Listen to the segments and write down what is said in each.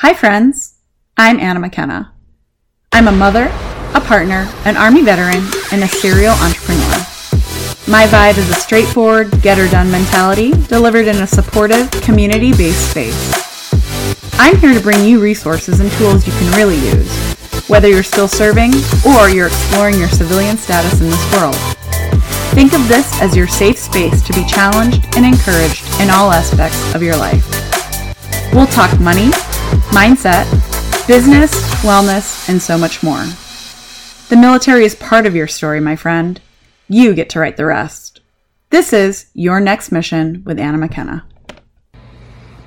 Hi friends, I'm Anna McKenna. I'm a mother, a partner, an Army veteran, and a serial entrepreneur. My vibe is a straightforward, get-her-done mentality delivered in a supportive, community-based space. I'm here to bring you resources and tools you can really use, whether you're still serving or you're exploring your civilian status in this world. Think of this as your safe space to be challenged and encouraged in all aspects of your life. We'll talk money, mindset, business, wellness, and so much more. The military is part of your story, my friend. You get to write the rest. This is Your Next Mission with Anna McKenna.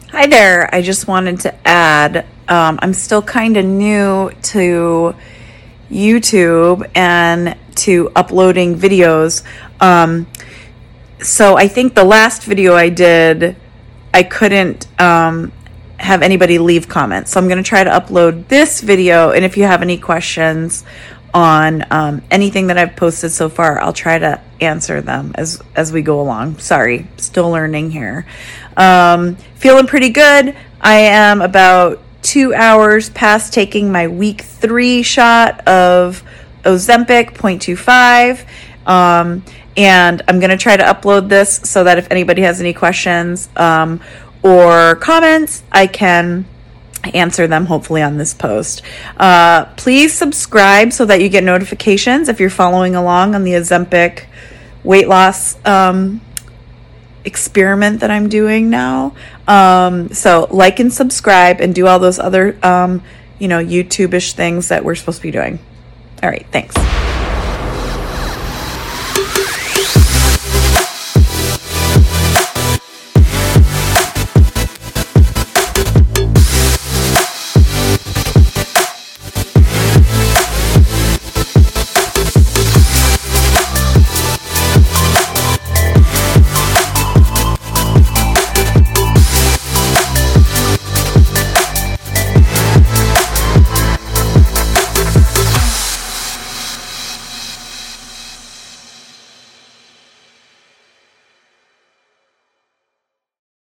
Hi there. I just wanted to add, I'm still kind of new to YouTube and to uploading videos. So I think the last video I did, I couldn't have anybody leave comments. So I'm going to try to upload this video, and if you have any questions on anything that I've posted so far, I'll try to answer them as we go along. Sorry, still learning here. Feeling pretty good. I am about 2 hours past taking my week 3 shot of Ozempic 0.25. And I'm going to try to upload this so that if anybody has any questions or comments, I can answer them hopefully on this post. Please subscribe so that you get notifications if you're following along on the Ozempic weight loss experiment that I'm doing now. So like and subscribe and do all those other YouTube-ish things that we're supposed to be doing. All right, thanks.